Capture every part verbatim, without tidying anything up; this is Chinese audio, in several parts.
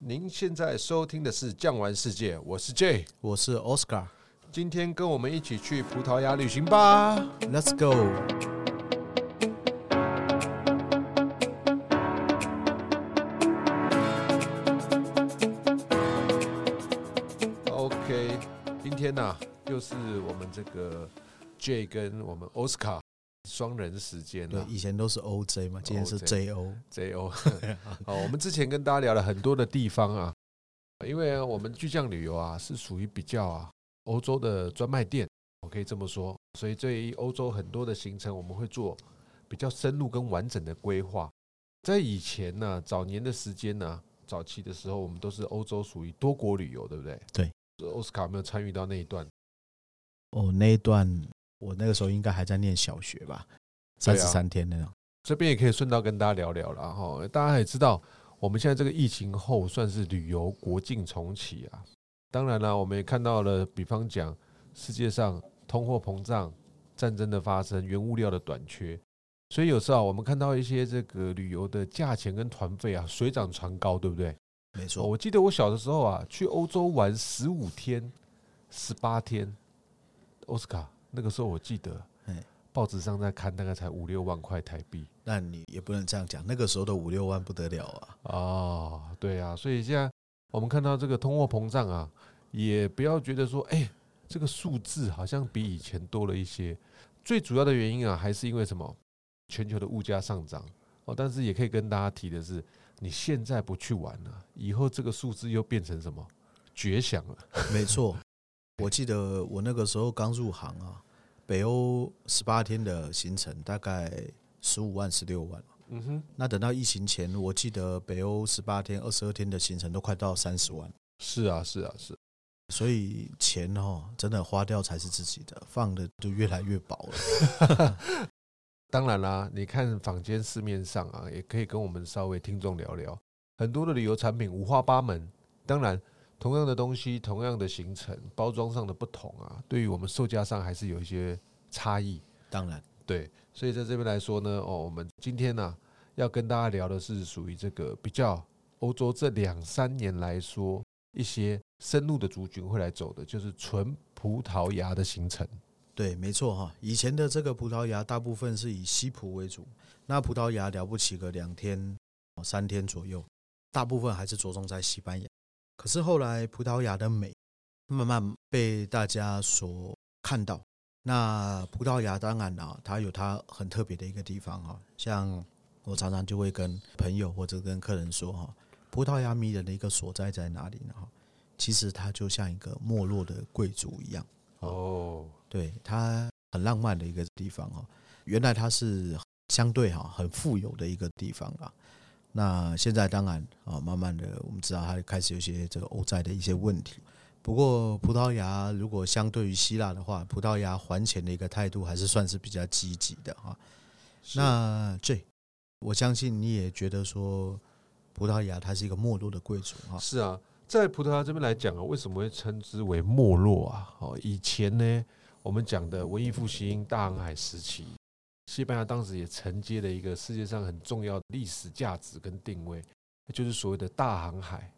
您现在收听的是酱玩世界，我是 Jay， 我是 Oscar， 今天跟我们一起去葡萄牙旅行吧 ，Let's go。OK， 今天呢、啊，就是我们这个 Jay 跟我们 Oscar 双人时间了、啊。以前都是 O J 嘛，今天是 J O。J O 好，我们之前跟大家聊了很多的地方啊，因为我们巨匠旅游啊是属于比较啊欧洲的专卖店，我可以这么说。所以对于欧洲很多的行程，我们会做比较深入跟完整的规划。在以前呢、啊，早年的时间呢、啊，早期的时候，我们都是欧洲属于多国旅游，对不对？对。奥斯卡没有参与到那一段。哦，那一段我那个时候应该还在念小学吧，三十三天那种。这边也可以顺道跟大家聊聊啦哈，大家也知道，我们现在这个疫情后算是旅游国境重启啊。当然啦、啊，我们也看到了，比方讲世界上通货膨胀、战争的发生、原物料的短缺，所以有时候、啊、我们看到一些这个旅游的价钱跟团费啊水涨船高，对不对？没错、哦，我记得我小的时候啊，去欧洲玩十五天、十八天，奥斯卡那个时候我记得，报纸上在看大概才五六万块台币。那你也不能这样讲，那个时候的五六万不得了啊！哦，对啊，所以现在我们看到这个通货膨胀啊，也不要觉得说，哎、欸，这个数字好像比以前多了一些。最主要的原因啊，还是因为什么？全球的物价上涨哦。但是也可以跟大家提的是，你现在不去玩了、啊，以后这个数字又变成什么绝响了？没错，我记得我那个时候刚入行啊，北欧十八天的行程大概十五万、十六万。嗯哼，那等到疫情前，我记得北欧十八天、二十二天的行程都快到三十万。是啊，是啊，是啊。所以钱哦，真的花掉才是自己的，放的就越来越薄了。当然啦，你看坊间市面上啊，也可以跟我们稍微听众聊聊，很多的旅游产品五花八门。当然，同样的东西，同样的行程，包装上的不同啊，对于我们售价上还是有一些差异。当然，对，所以在这边来说呢，哦，我们今天呢、啊、要跟大家聊的是属于这个比较欧洲这两三年来说一些深入的族群会来走的，就是纯葡萄牙的行程。对，没错哈。以前的这个葡萄牙大部分是以西葡为主，那葡萄牙了不起个两天、三天左右，大部分还是着重在西班牙。可是后来葡萄牙的美慢慢被大家所看到。那葡萄牙当然啊，它有它很特别的一个地方啊。像我常常就会跟朋友或者跟客人说哈，葡萄牙迷人的一个所在在哪里呢？其实它就像一个没落的贵族一样。哦。对，它很浪漫的一个地方、哦、原来它是相对、哦、很富有的一个地方啦。那现在当然、哦、慢慢的我们知道它开始有些这个欧债的一些问题。不过葡萄牙如果相对于希腊的话，葡萄牙还钱的一个态度还是算是比较积极的、哦、那 J， 我相信你也觉得说葡萄牙它是一个没落的贵族、哦、是啊，在葡萄牙这边来讲、啊、为什么会称之为没落啊？哦、以前呢，我们讲的文艺复兴、大航海时期，西班牙当时也承接了一个世界上很重要的历史价值跟定位，就是所谓的大航海，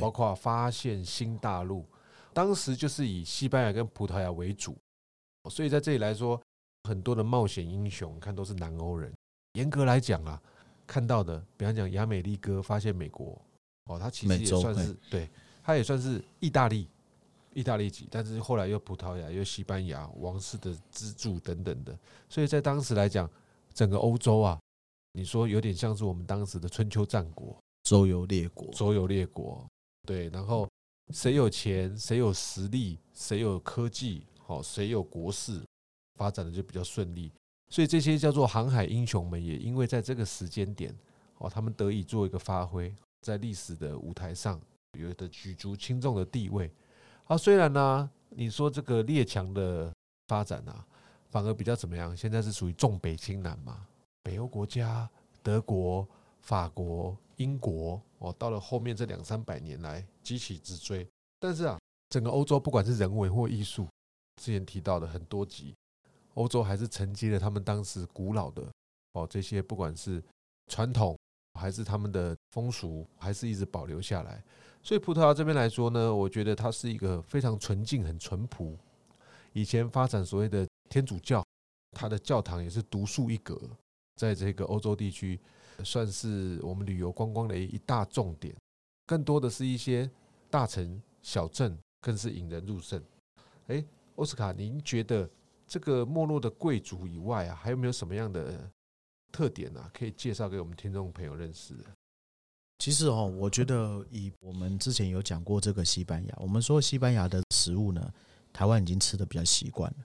包括发现新大陆，当时就是以西班牙跟葡萄牙为主，所以在这里来说，很多的冒险英雄看都是南欧人。严格来讲啊，看到的，比方讲亚美利哥发现美国，哦，他其实也算是对，他也算是意大利。意大利籍，但是后来又葡萄牙又西班牙王室的资助等等的，所以在当时来讲，整个欧洲啊，你说有点像是我们当时的春秋战国，周游列国，周游列国，对，然后谁有钱，谁有实力，谁有科技，谁有国势，发展的就比较顺利，所以这些叫做航海英雄们也因为在这个时间点，他们得以做一个发挥，在历史的舞台上有的举足轻重的地位。啊、虽然呢、啊，你说这个列强的发展啊，反而比较怎么样？现在是属于重北轻南嘛，北欧国家，德国、法国、英国，哦，到了后面这两三百年来急起直追。但是啊，整个欧洲不管是人文或艺术，之前提到的很多集，欧洲还是承接了他们当时古老的哦这些，不管是传统还是他们的风俗还是一直保留下来。所以葡萄牙这边来说呢，我觉得它是一个非常纯净很淳朴，以前发展所谓的天主教，它的教堂也是独树一格，在这个欧洲地区算是我们旅游观光的一大重点，更多的是一些大城小镇，更是引人入胜。哎，奥斯卡，您觉得这个没落的贵族以外啊，还有没有什么样的特点啊，可以介绍给我们听众朋友认识的？其实、哦、我觉得以我们之前有讲过这个西班牙，我们说西班牙的食物呢，台湾已经吃得比较习惯了，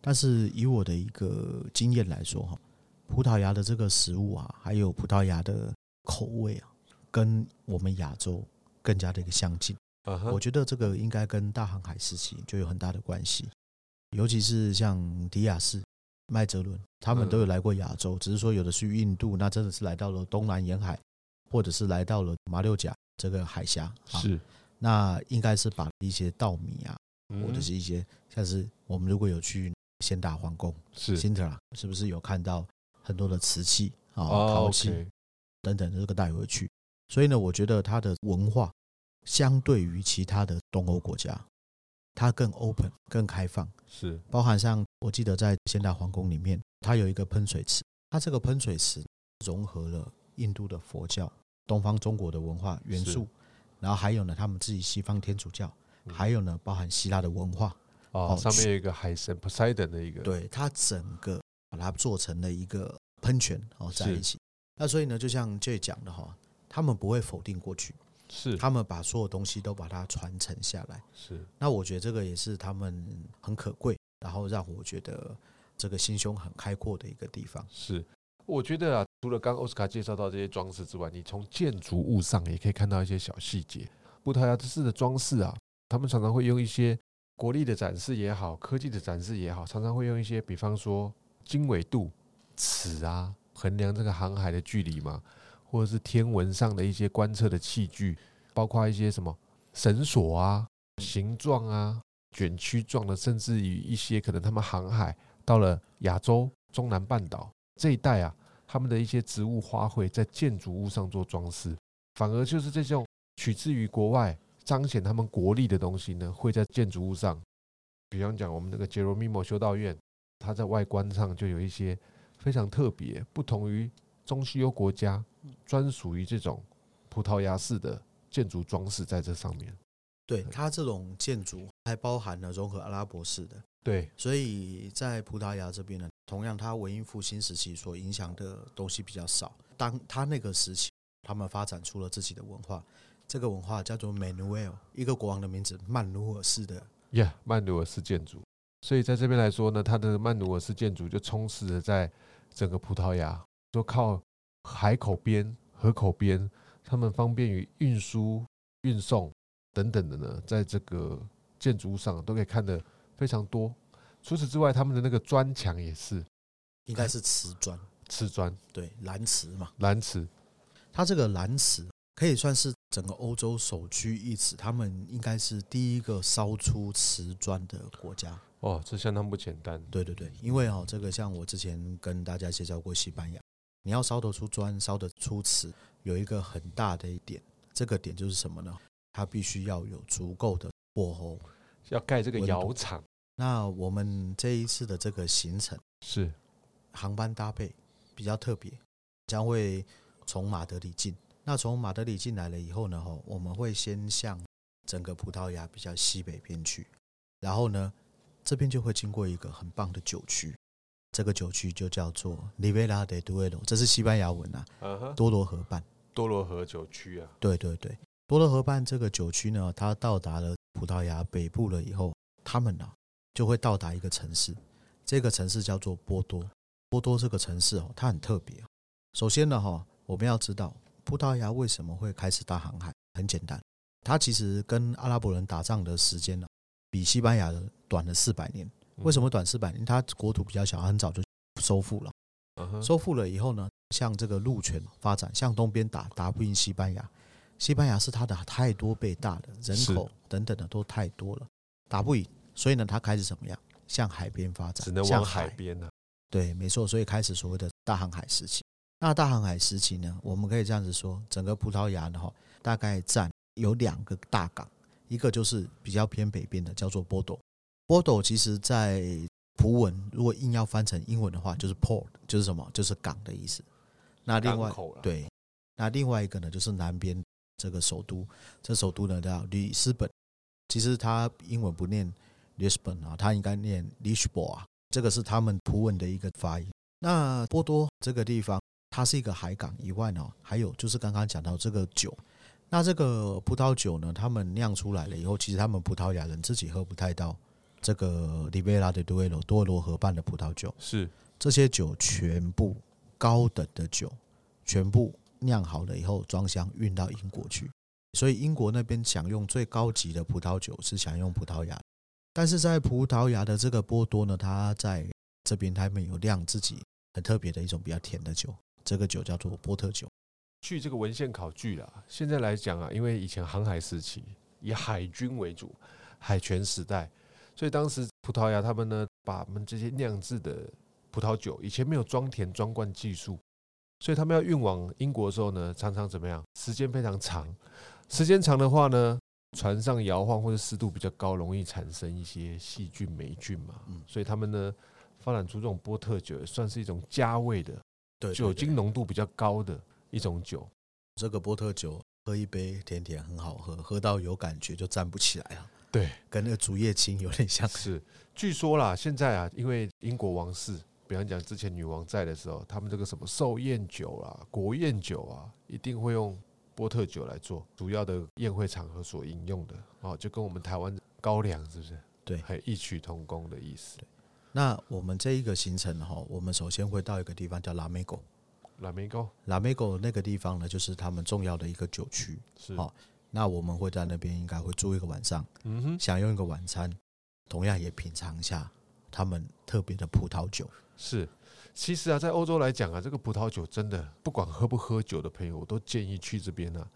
但是以我的一个经验来说，葡萄牙的这个食物啊，还有葡萄牙的口味啊，跟我们亚洲更加的一个相近、uh-huh. 我觉得这个应该跟大航海时期就有很大的关系，尤其是像迪亚士、麦哲伦，他们都有来过亚洲、嗯、只是说有的去印度，那真的是来到了东南沿海，或者是来到了马六甲这个海峡，是、啊、那应该是把一些稻米啊、嗯、或者是一些像是我们如果有去仙达皇宫是辛特拉，是不是有看到很多的瓷器、啊哦、陶器、okay、等等这个带回去。所以呢，我觉得它的文化相对于其他的东欧国家，它更 open 更开放，是包含像我记得在仙达皇宫里面，它有一个喷水池，它这个喷水池融合了印度的佛教、东方中国的文化元素，然后还有呢他们自己西方天主教、嗯、还有呢包含希腊的文化、哦哦、上面有一个海神 Poseidon 的一个，对，它整个把它做成了一个喷泉、哦、在一起。那所以呢，就像 Jay 讲的、哦、他们不会否定过去，是他们把所有东西都把它传承下来，是那我觉得这个也是他们很可贵，然后让我觉得这个心胸很开阔的一个地方。是我觉得啊，除了刚 Oscar 介绍到这些装饰之外，你从建筑物上也可以看到一些小细节。葡萄牙式的装饰啊，他们常常会用一些国力的展示也好，科技的展示也好，常常会用一些比方说经纬度尺啊，衡量这个航海的距离嘛，或者是天文上的一些观测的器具，包括一些什么绳索啊、形状啊、卷曲状的，甚至于一些可能他们航海到了亚洲中南半岛这一带啊，他们的一些植物花卉在建筑物上做装饰，反而就是这种取自于国外彰显他们国力的东西呢，会在建筑物上。比方讲我们那个 Jeromimo 修道院，它在外观上就有一些非常特别，不同于中西欧国家专属于这种葡萄牙式的建筑装饰在这上面。对，它这种建筑还包含了融合阿拉伯式的，对，所以在葡萄牙这边呢，同样它文艺复兴时期所影响的东西比较少，当它那个时期他们发展出了自己的文化，这个文化叫做 Manuel， 一个国王的名字，曼努尔式的 yeah 曼努尔式建筑。所以在这边来说呢，它的曼努尔式建筑就充斥着在整个葡萄牙，就靠海口边、河口边，他们方便于运输、运送等等的呢，在这个建筑上都可以看得非常多。除此之外，他们的那个砖墙也是，应该是瓷砖，瓷砖，对，蓝瓷嘛，蓝瓷。它这个蓝瓷可以算是整个欧洲首屈一指，他们应该是第一个烧出瓷砖的国家。哦，这相当不简单。对对对，因为、哦、这个像我之前跟大家介绍过西班牙，你要烧得出砖、烧得出瓷，有一个很大的一点，这个点就是什么呢？它必须要有足够的火候，要盖这个窑厂。那我们这一次的这个行程是航班搭配比较特别，将会从马德里进。那从马德里进来了以后呢，我们会先向整个葡萄牙比较西北边去，然后呢，这边就会经过一个很棒的酒区，这个酒区就叫做 Ribera de Duero， 这是西班牙文啊， uh-huh. 多罗河畔，多罗河酒区啊，对对对，多罗河畔这个酒区呢，它到达了葡萄牙北部了以后，他们呢、啊、就会到达一个城市，这个城市叫做波多。波多这个城市、哦、它很特别、哦、首先呢、哦、我们要知道葡萄牙为什么会开始大航海，很简单，它其实跟阿拉伯人打仗的时间呢、啊，比西班牙人短了四百年。为什么短四百年？它国土比较小，很早就收复了。Uh-huh. 收复了以后呢，像这个陆权发展，向东边打打不赢西班牙。西班牙是它的太多倍大的，人口等等的都太多了，打不赢。所以呢，它开始怎么样？向海边发展，只能往海边、啊、对，没错。所以开始所谓的大航海时期。那大航海时期呢，我们可以这样子说，整个葡萄牙呢大概占有两个大港，一个就是比较偏北边的叫做波多。波多其实在葡文如果硬要翻成英文的话就是 port， 就是什么，就是港的意思。那另外对，那另外一个呢就是南边这个首都，这首都呢叫 Lisbon， 其实它英文不念 Lisbon， 它应该念 Lisbon， 这个是他们葡文的一个发音。那波多这个地方它是一个海港以外呢，还有就是刚刚讲到这个酒，那这个葡萄酒呢，他们酿出来了以后，其实他们葡萄牙人自己喝不太到这个里贝拉的多罗多罗河畔的葡萄酒，是这些酒全部高等的酒，全部酿好了以后装箱运到英国去，所以英国那边享用最高级的葡萄酒是享用葡萄牙，但是在葡萄牙的这个波多呢，它在这边他们有酿自己很特别的一种比较甜的酒，这个酒叫做波特酒。据这个文献考据啦，现在来讲啊，因为以前航海时期以海军为主，海权时代，所以当时葡萄牙他们呢，把我们这些酿制的葡萄酒，以前没有装填装罐技术，所以他们要运往英国的时候呢，常常怎么样？时间非常长，时间长的话呢，船上摇晃或者湿度比较高，容易产生一些细菌霉菌嘛，嗯、所以他们呢发展出这种波特酒，也算是一种加味的，对对对，酒精浓度比较高的一种酒。这个波特酒喝一杯甜甜很好喝，喝到有感觉就站不起来了，对，跟那个竹叶青有点像。是据说啦，现在啊，因为英国王室，比方讲之前女王在的时候，他们这个什么寿宴酒啊、国宴酒啊，一定会用波特酒来做主要的宴会场合所饮用的、哦、就跟我们台湾高粱是不是对，还异曲同工的意思。那我们这一个行程、哦、我们首先会到一个地方叫拉梅狗，拉梅狗，拉梅狗那个地方呢，就是他们重要的一个酒区。是、哦，那我们会在那边应该会住一个晚上，嗯哼，享用一个晚餐，同样也品尝一下他们特别的葡萄酒。是，其实啊，在欧洲来讲啊，这个葡萄酒真的不管喝不喝酒的朋友，我都建议去这边啊，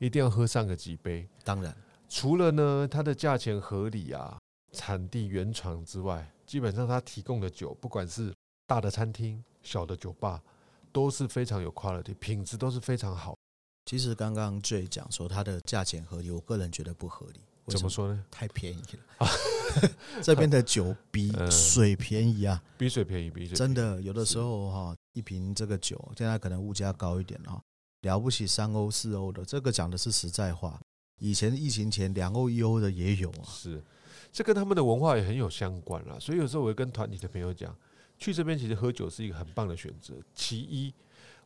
一定要喝上个几杯。当然，除了呢它的价钱合理啊、产地原厂之外，基本上它提供的酒，不管是大的餐厅、小的酒吧，都是非常有 quality， 品质都是非常好。其实刚刚 Jay 讲说它的价钱合理，我个人觉得不合理。怎么说呢？太便宜了。啊、这边的酒比水便宜啊，嗯、比水便宜，比水便宜。真的，有的时候、哦、一瓶这个酒，现在可能物价高一点、哦、了不起三欧四欧的，这个讲的是实在话。以前疫情前两欧一欧的也有啊。是，这跟他们的文化也很有相关啦。所以有时候我会跟团体的朋友讲，去这边其实喝酒是一个很棒的选择。其一，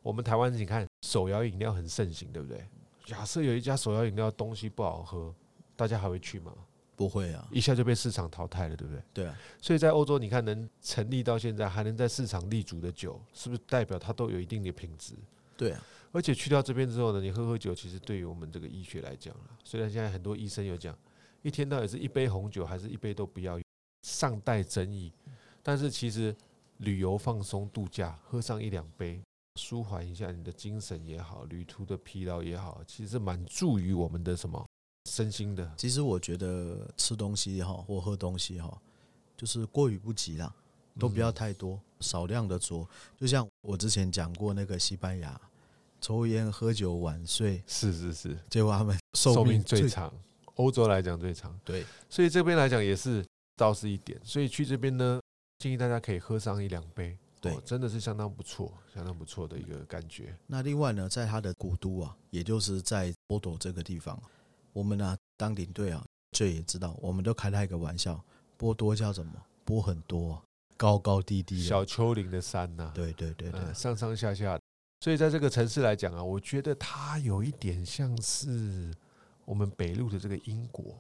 我们台湾你看手摇饮料很盛行，对不对？假设有一家手摇饮料东西不好喝，大家还会去吗？不会啊，一下就被市场淘汰了，对不对？对啊。所以在欧洲，你看能成立到现在，还能在市场立足的酒，是不是代表它都有一定的品质？对啊。而且去到这边之后呢，你喝喝酒，其实对于我们这个医学来讲，虽然现在很多医生有讲，一天到底是一杯红酒还是一杯都不要，尚待争议。但是其实旅游放松度假，喝上一两杯，舒缓一下你的精神也好，旅途的疲劳也好，其实蛮助于我们的什么身心的。其实我觉得吃东西或喝东西就是过于不及啦，都不要太多、嗯、少量的酌。就像我之前讲过那个西班牙抽烟喝酒晚睡，是是是，结果他们寿命最长，欧洲来讲最长，对，所以这边来讲也是倒是一点。所以去这边呢，建议大家可以喝上一两杯，对、哦，真的是相当不错，相当不错的一个感觉。那另外呢，在它的古都啊，也就是在波多这个地方，我们啊当领队啊，Jay也知道，我们都开他一个玩笑，波多叫什么？波很多、啊，高高低低的，小丘陵的山呐、啊，对对对对、嗯，上上下下。所以在这个城市来讲啊，我觉得它有一点像是我们北陆的这个英国，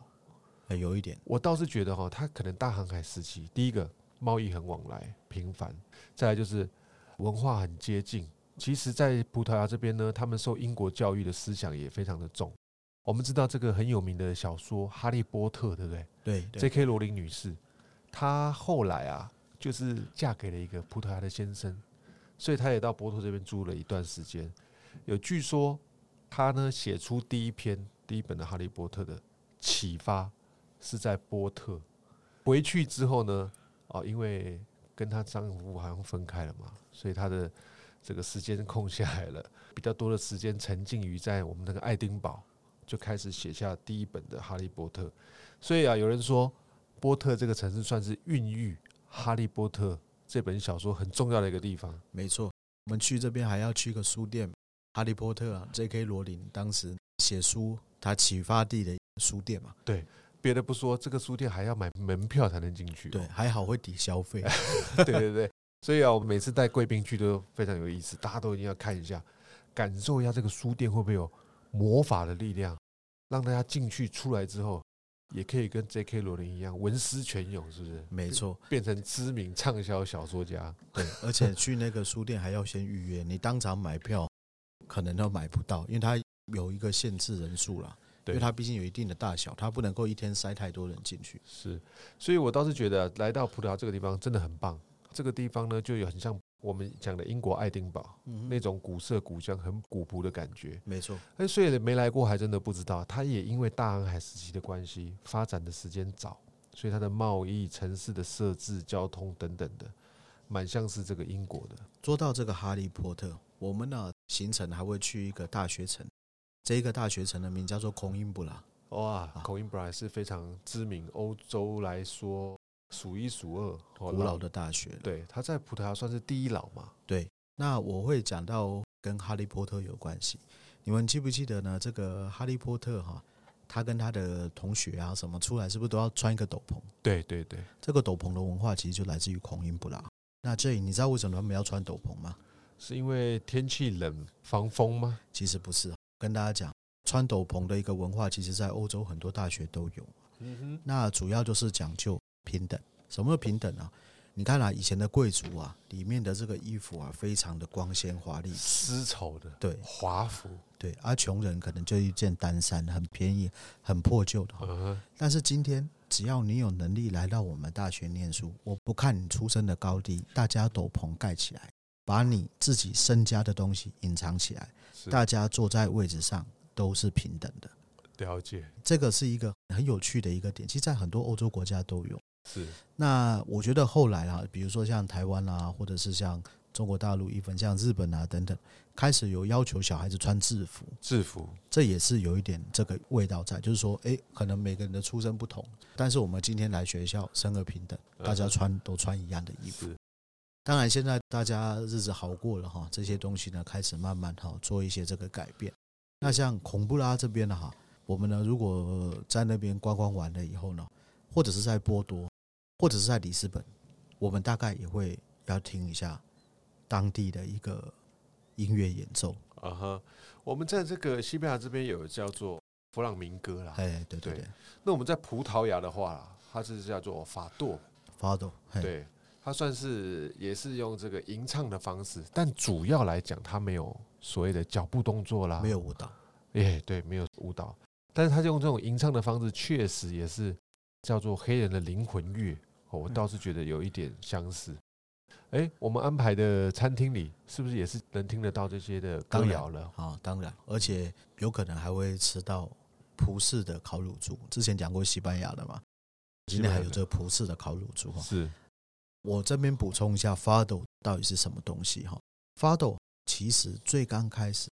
欸、有一点。我倒是觉得哈、哦，它可能大航海时期，第一个贸易很往来频繁，再来就是文化很接近。其实在葡萄牙这边呢，他们受英国教育的思想也非常的重。我们知道这个很有名的小说《哈利波特》，对不对？对，对。J K 罗琳女士，她后来啊，就是嫁给了一个葡萄牙的先生，所以她也到波特这边住了一段时间。有据说她呢写出第一篇、第一本的《哈利波特》的启发是在波特。回去之后呢？哦，因为跟她丈夫好像分开了嘛，所以她的这个时间空下来了，比较多的时间沉浸于在我们那个爱丁堡，就开始写下第一本的《哈利波特》。所以啊，有人说波特这个城市算是孕育《哈利波特》这本小说很重要的一个地方。没错，我们去这边还要去一个书店，《哈利波特》啊 J K 罗琳当时写书他启发地的书店嘛。对，别的不说，这个书店还要买门票才能进去。对，还好会抵消费。对对对，所以啊，我每次带贵宾去都非常有意思，大家都一定要看一下，感受一下这个书店会不会有魔法的力量，让大家进去出来之后，也可以跟 J K 罗琳一样文思泉涌，是不是？没错，变成知名畅销小说家。对，而且去那个书店还要先预约，你当场买票可能都买不到，因为它有一个限制人数啦。因为它毕竟有一定的大小，它不能够一天塞太多人进去。是，所以我倒是觉得来到葡萄这个地方真的很棒。这个地方呢，就有很像我们讲的英国爱丁堡、嗯、那种古色古香、很古朴的感觉。没错，所以没来过还真的不知道。它也因为大航海时期的关系，发展的时间早，所以它的贸易、城市的设置、交通等等的，蛮像是这个英国的。说到这个哈利波特，我们呢、啊、行程还会去一个大学城。这个大学城的名叫做孔印布拉。哇，孔印布拉是非常知名，欧洲来说数一数二古老的大学。对，它在葡萄牙算是第一老嘛。对，那我会讲到跟哈利波特有关系。你们记不记得呢？这个哈利波特哈、啊，他跟他的同学啊什么出来，是不是都要穿一个斗篷？对对对，这个斗篷的文化其实就来自于孔印布拉。那这里你知道为什么他们要穿斗篷吗？是因为天气冷防风吗？其实不是。跟大家讲，穿斗篷的一个文化其实在欧洲很多大学都有、嗯、那主要就是讲究平等。什么平等啊？你看啊，以前的贵族啊里面的这个衣服啊非常的光鲜华丽，丝绸的，对，华服。对啊，穷人可能就一件单衫，很便宜很破旧的、嗯、但是今天只要你有能力来到我们大学念书，我不看你出身的高低，大家斗篷盖起来，把你自己身家的东西隐藏起来，大家坐在位置上都是平等的。了解，这个是一个很有趣的一个点，其实在很多欧洲国家都有。是，那我觉得后来啊，比如说像台湾啊，或者是像中国大陆一份，像日本啊等等，开始有要求小孩子穿制服。制服这也是有一点这个味道在，就是说哎，可能每个人的出身不同，但是我们今天来学校生而平等，大家穿、嗯、都穿一样的衣服。当然现在大家日子好过了哈，这些东西呢开始慢慢哈做一些这个改变。那像孔布拉这边呢哈，我们呢如果在那边观光完了以后呢，或者是在波多，或者是在里斯本，我们大概也会要听一下当地的一个音乐演奏啊哈、uh-huh. 我们在这个西班牙这边有叫做弗朗明哥啦，哎，对对 对, 对。那我们在葡萄牙的话啦，它是叫做法斗。法斗，对。他算是也是用这个吟唱的方式，但主要来讲他没有所谓的脚步动作啦，没有舞蹈。哎，对，没有舞蹈，但是他用这种吟唱的方式确实也是叫做黑人的灵魂乐、哦、我倒是觉得有一点相似。哎、嗯，我们安排的餐厅里是不是也是能听得到这些的歌谣了？当然、哦、当然，而且有可能还会吃到葡式的烤乳猪，之前讲过西班牙的嘛，今天还有这个葡式的烤乳猪、哦、是。我这边补充一下 Fado 到底是什么东西。 Fado 其实最刚开始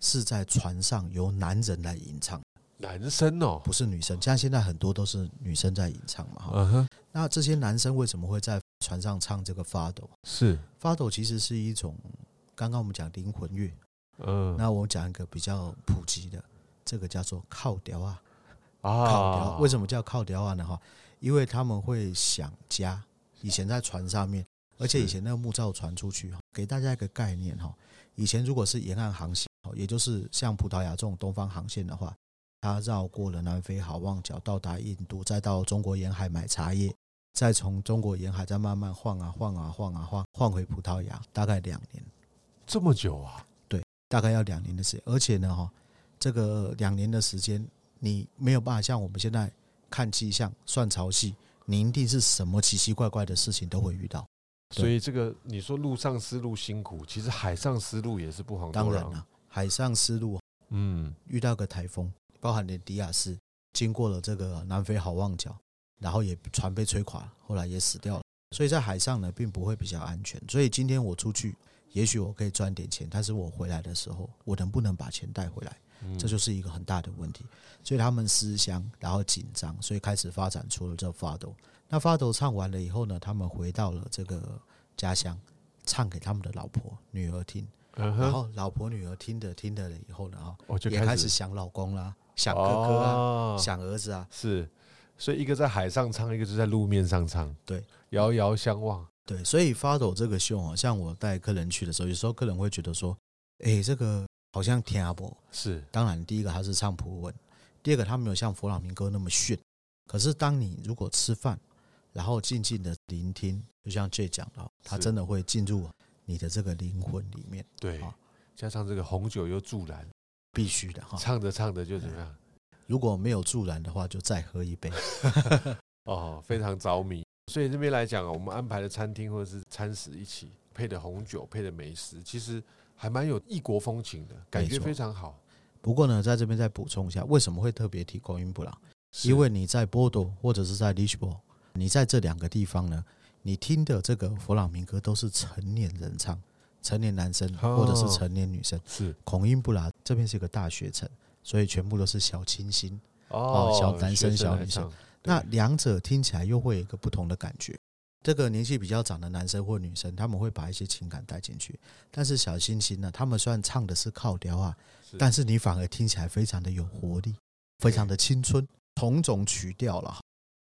是在船上由男人来吟唱，男生哦，不是女生，像现在很多都是女生在吟唱嘛、uh-huh. 那这些男生为什么会在船上唱这个 Fado？ 是 Fado 其实是一种刚刚我们讲灵魂乐、uh. 那我讲一个比较普及的，这个叫做靠调啊、ah. 靠调，为什么叫靠调啊呢？因为他们会想家，以前在船上面，而且以前那个木造船出去，给大家一个概念，以前如果是沿岸航线，也就是像葡萄牙这种东方航线的话，它绕过了南非好望角，到达印度，再到中国沿海买茶叶，再从中国沿海再慢慢晃啊晃啊晃啊晃，晃回葡萄牙，大概两年。这么久啊？对，大概要两年的时间。而且呢，这个两年的时间，你没有办法像我们现在看气象算潮汐，你一定是什么奇奇怪怪的事情都会遇到。所以这个你说陆上丝路辛苦，其实海上丝路也是不遑多让。当然了，海上丝路嗯，遇到个台风，包含连迪亚斯经过了这个南非好望角，然后也船被吹垮了，后来也死掉了。所以在海上呢并不会比较安全。所以今天我出去也许我可以赚点钱，但是我回来的时候我能不能把钱带回来，这就是一个很大的问题。所以他们思乡然后紧张，所以开始发展出了这法斗。那法斗唱完了以后呢，他们回到了这个家乡，唱给他们的老婆女儿听，然后老婆女儿听着听着了以后呢，也开始想老公啦，想哥哥啊，想儿子啊。是，所以一个在海上唱，一个就在路面上唱，对，遥遥相望。对，所以法斗这个秀，像我带客人去的时候，有时候客人会觉得说，哎，这个好像听不，是，当然第一个他是唱葡文，第二个他没有像佛朗明哥那么炫。可是当你如果吃饭，然后静静的聆听，就像 Jay 讲的，他真的会进入你的这个灵魂里面。对，加上这个红酒又助燃，必须的哈。唱着唱着就怎么样？如果没有助燃的话，就再喝一杯。哦，非常着迷。所以这边来讲，我们安排的餐厅或者是餐食一起配的红酒配的美食，其实还蛮有异国风情的感觉，非常好。不过呢，在这边再补充一下，为什么会特别提供云布朗？因为你在波多或者是在 Lisbon， 你在这两个地方呢，你听的这个佛朗明哥都是成年人唱，成年男生或者是成年女生。是，孔音布拉这边是一个大学城，所以全部都是小清新、哦哦、小男生、小女生。那两者听起来又会有一个不同的感觉。这个年纪比较长的男生或女生，他们会把一些情感带进去，但是小清新呢，他们虽然唱的是靠调啊，但是你反而听起来非常的有活力，非常的青春，同种曲调了。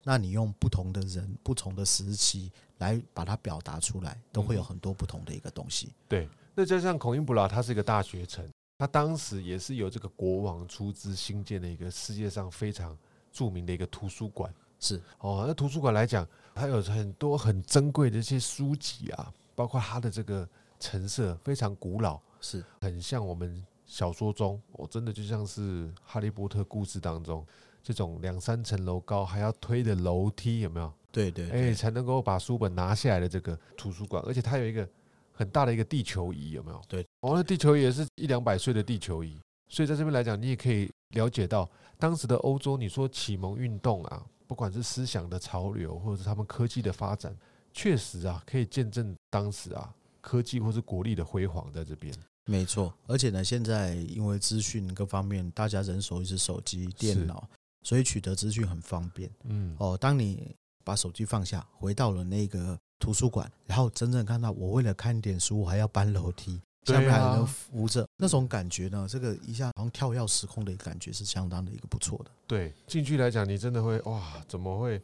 那你用不同的人、不同的时期来把它表达出来，都会有很多不同的一个东西。嗯、对，那加上孔音布拉，它是一个大学城，它当时也是由这个国王出资兴建的一个世界上非常著名的一个图书馆。是哦，那图书馆来讲，它有很多很珍贵的一些书籍啊，包括它的这个陈设非常古老，是很像我们小说中，我、哦、真的就像是《哈利波特》故事当中。这种两三层楼高还要推的楼梯有没有？对对对、欸，才能够把书本拿下来的这个图书馆，而且它有一个很大的一个地球仪有没有？对，哦，那地球仪也是一两百岁的地球仪，所以在这边来讲，你也可以了解到当时的欧洲，你说启蒙运动啊，不管是思想的潮流，或者是他们科技的发展，确实啊，可以见证当时啊科技或是国力的辉煌在这边。没错，而且呢，现在因为资讯各方面，大家人手一只手机、电脑。所以取得资讯很方便、嗯哦、当你把手机放下回到了那个图书馆，然后真正看到我为了看点书我还要搬楼梯、啊、下面还能扶着，那种感觉呢，这个一下好像跳跃时空的感觉是相当的一个不错的。对，进去来讲你真的会哇，怎么会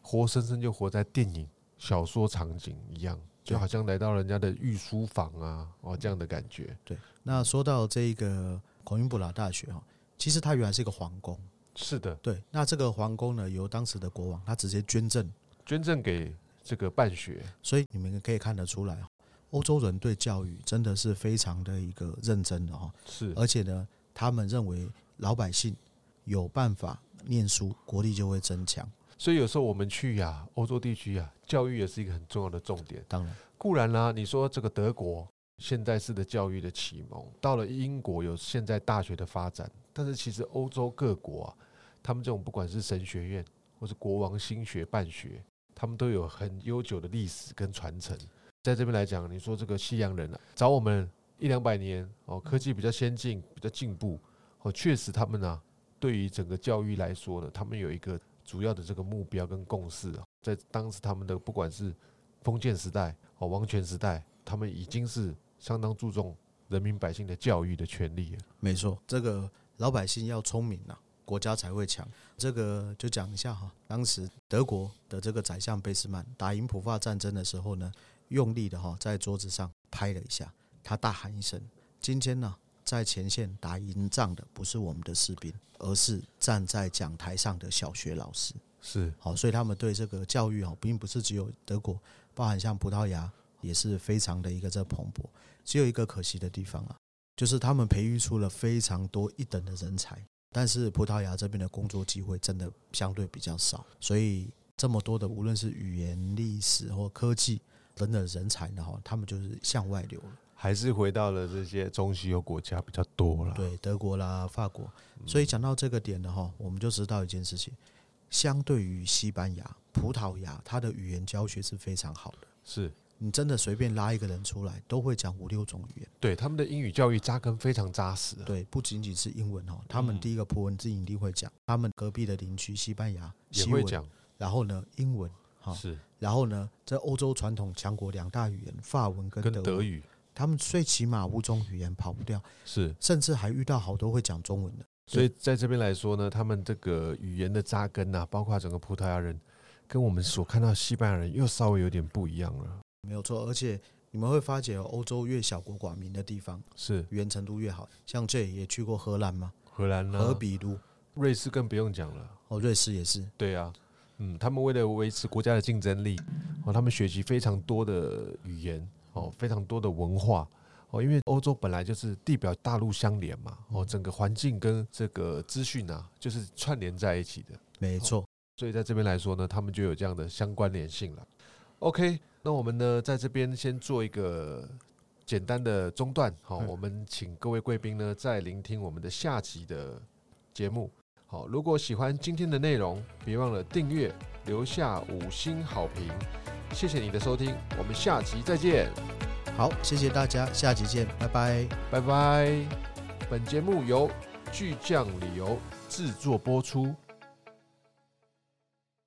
活生生就活在电影小说场景一样，就好像来到人家的御书房啊、哦、这样的感觉。对，那说到这个孔音布拉大学，其实它原来是一个皇宫。是的，对。那这个皇宫呢，由当时的国王他直接捐赠，捐赠给这个办学。所以你们可以看得出来，欧洲人对教育真的是非常的一个认真的哈。是，而且呢，他们认为老百姓有办法念书，国力就会增强。所以有时候我们去呀、啊，欧洲地区呀、啊，教育也是一个很重要的重点。当然，固然啦、啊，你说这个德国现代式的教育的启蒙，到了英国有现代大学的发展。但是其实欧洲各国啊，他们这种不管是神学院或是国王新学办学，他们都有很悠久的历史跟传承。在这边来讲，你说这个西洋人、啊、找我们一两百年、哦、科技比较先进比较进步、哦、确实他们、啊、对于整个教育来说呢，他们有一个主要的这个目标跟共识、啊、在当时他们的不管是封建时代、哦、王权时代，他们已经是相当注重人民百姓的教育的权利了。没错，这个老百姓要聪明、啊、国家才会强。这个就讲一下哈，当时德国的这个宰相俾斯曼打赢普法战争的时候呢，用力的哈在桌子上拍了一下，他大喊一声：“今天呢、啊，在前线打赢仗的不是我们的士兵，而是站在讲台上的小学老师。”是，好，所以他们对这个教育哈，并不是只有德国，包含像葡萄牙也是非常的一个在蓬勃。只有一个可惜的地方啊。就是他们培育出了非常多一等的人才，但是葡萄牙这边的工作机会真的相对比较少，所以这么多的无论是语言、历史或科技等等人才呢，他们就是向外流了，还是回到了这些中西欧国家比较多啦，对，德国啦、法国。所以讲到这个点呢，我们就知道一件事情，相对于西班牙、葡萄牙，它的语言教学是非常好的，是你真的随便拉一个人出来都会讲五六种语言，对，他们的英语教育扎根非常扎实，对，不仅仅是英文，他们第一个葡文自己一定会讲，他们隔壁的邻居西班牙也会讲，然后呢英文是，然后呢在欧洲传统强国两大语言法文跟德 语, 跟德语，他们最起码五种语言跑不掉，是，甚至还遇到好多会讲中文的，所以在这边来说呢，他们这个语言的扎根啊，包括整个葡萄牙人跟我们所看到西班牙人又稍微有点不一样了，没有错。而且你们会发觉欧洲越小国寡民的地方是语言程度越好，像 Jay 也去过荷兰嘛，荷兰啊，荷比卢，瑞士更不用讲了，哦，瑞士也是，对啊，嗯，他们为了维持国家的竞争力，哦，他们学习非常多的语言，哦，非常多的文化，哦，因为欧洲本来就是地表大陆相连嘛，哦，整个环境跟这个资讯啊就是串联在一起的，没错，哦，所以在这边来说呢，他们就有这样的相关联性了。 OK， 那我们呢在这边先做一个简单的中断，哦，我们请各位贵宾呢再聆听我们的下集的节目。好，如果喜欢今天的内容，别忘了订阅，留下五星好评，谢谢你的收听，我们下集再见。好，谢谢大家，下集见，拜拜，拜拜。本节目由巨匠旅游制作播出。